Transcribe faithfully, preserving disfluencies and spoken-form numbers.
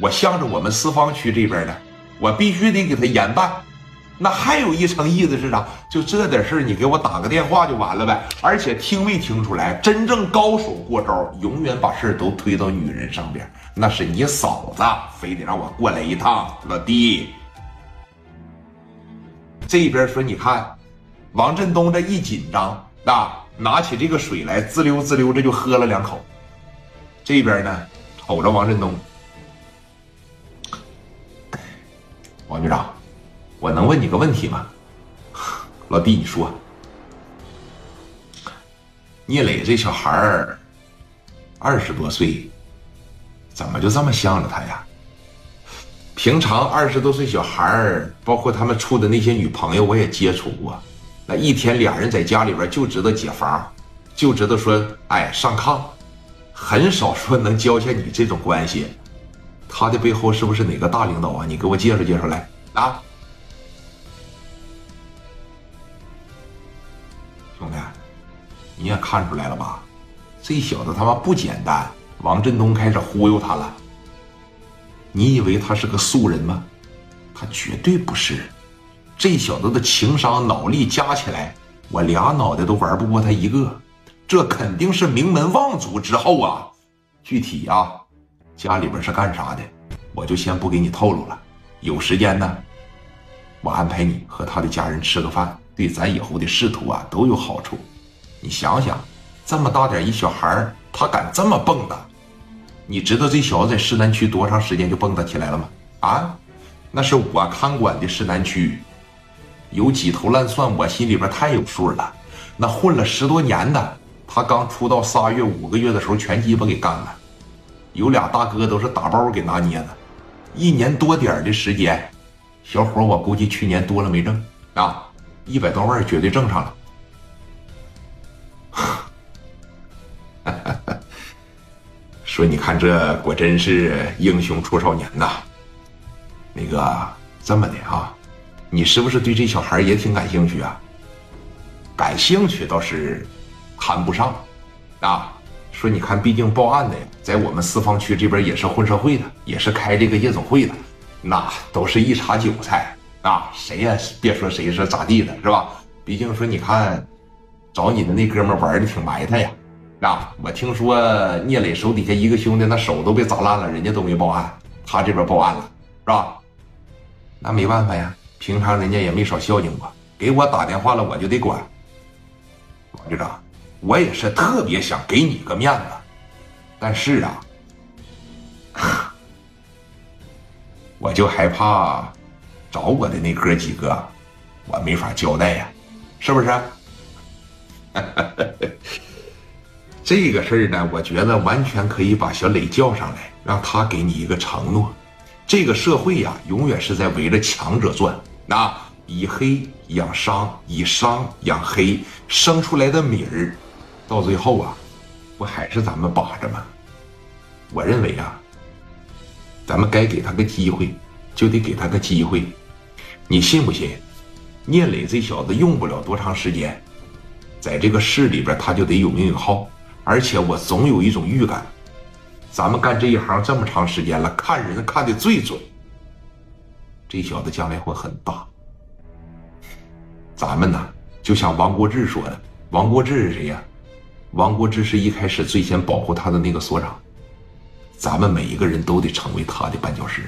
我向着我们四方区这边的，我必须得给他严办。那还有一层意思是啥？就这点事儿，你给我打个电话就完了呗。而且听没听出来，真正高手过招，永远把事儿都推到女人上边。那是你嫂子，非得让我过来一趟，老弟。这边说，你看，王振东这一紧张啊，拿起这个水来，滋溜滋溜，这就喝了两口。这边呢，瞅着王振东，王局长。我能问你个问题吗，老弟？你说，聂磊这小孩儿二十多岁，怎么就这么向着他呀？平常二十多岁小孩儿，包括他们处的那些女朋友，我也接触过。那一天俩人在家里边就知道解乏，就知道说哎上炕，很少说能交下你这种关系。他的背后是不是哪个大领导啊？你给我介绍介绍来啊！兄弟，你也看出来了吧？这小子他妈不简单！王振东开始忽悠他了。你以为他是个素人吗？他绝对不是。这小子的情商、脑力加起来，我俩脑袋都玩不过他一个。这肯定是名门望族之后啊！具体啊，家里边是干啥的，我就先不给你透露了。有时间呢，我安排你和他的家人吃个饭。对咱以后的仕途啊都有好处，你想想，这么大点一小孩他敢这么蹦跶，你知道这小子在市南区多长时间就蹦跶起来了吗？啊，那是我看管的市南区，有几头烂蒜我心里边太有数了。那混了十多年的，他刚出道仨月五个月的时候全鸡巴给干了，有俩大哥都是打包给拿捏的，一年多点的时间，小伙我估计去年多了没挣啊。一百多万绝对正常了。说你看这果真是英雄出少年呐。那个这么的啊，你是不是对这小孩也挺感兴趣啊？感兴趣倒是谈不上啊。说你看，毕竟报案的呀，在我们四方区这边也是混社会的，也是开这个夜总会的，那都是一茬韭菜。啊，谁呀、啊？别说谁是咋地的，是吧？毕竟说，你看，找你的那哥们玩的挺埋汰呀。啊，我听说聂磊手底下一个兄弟，那手都被砸烂了，人家都没报案，他这边报案了，是吧？那没办法呀，平常人家也没少孝敬我，给我打电话了，我就得管。王局长，我也是特别想给你个面子，但是啊，我就害怕。找我的那哥几个，我没法交代呀、啊，是不是？这个事儿呢，我觉得完全可以把小磊叫上来，让他给你一个承诺。这个社会呀、啊，永远是在围着强者转，那以黑养商，以商养黑，生出来的米儿，到最后啊，不还是咱们把着吗？我认为啊，咱们该给他个机会。就得给他个机会，你信不信？聂磊这小子用不了多长时间，在这个市里边他就得有名有号，而且我总有一种预感，咱们干这一行这么长时间了，看人看得最准，这小子将来会很大。咱们呢，就像王国志说的，王国志是谁呀？王国志是一开始最先保护他的那个所长，咱们每一个人都得成为他的绊脚石。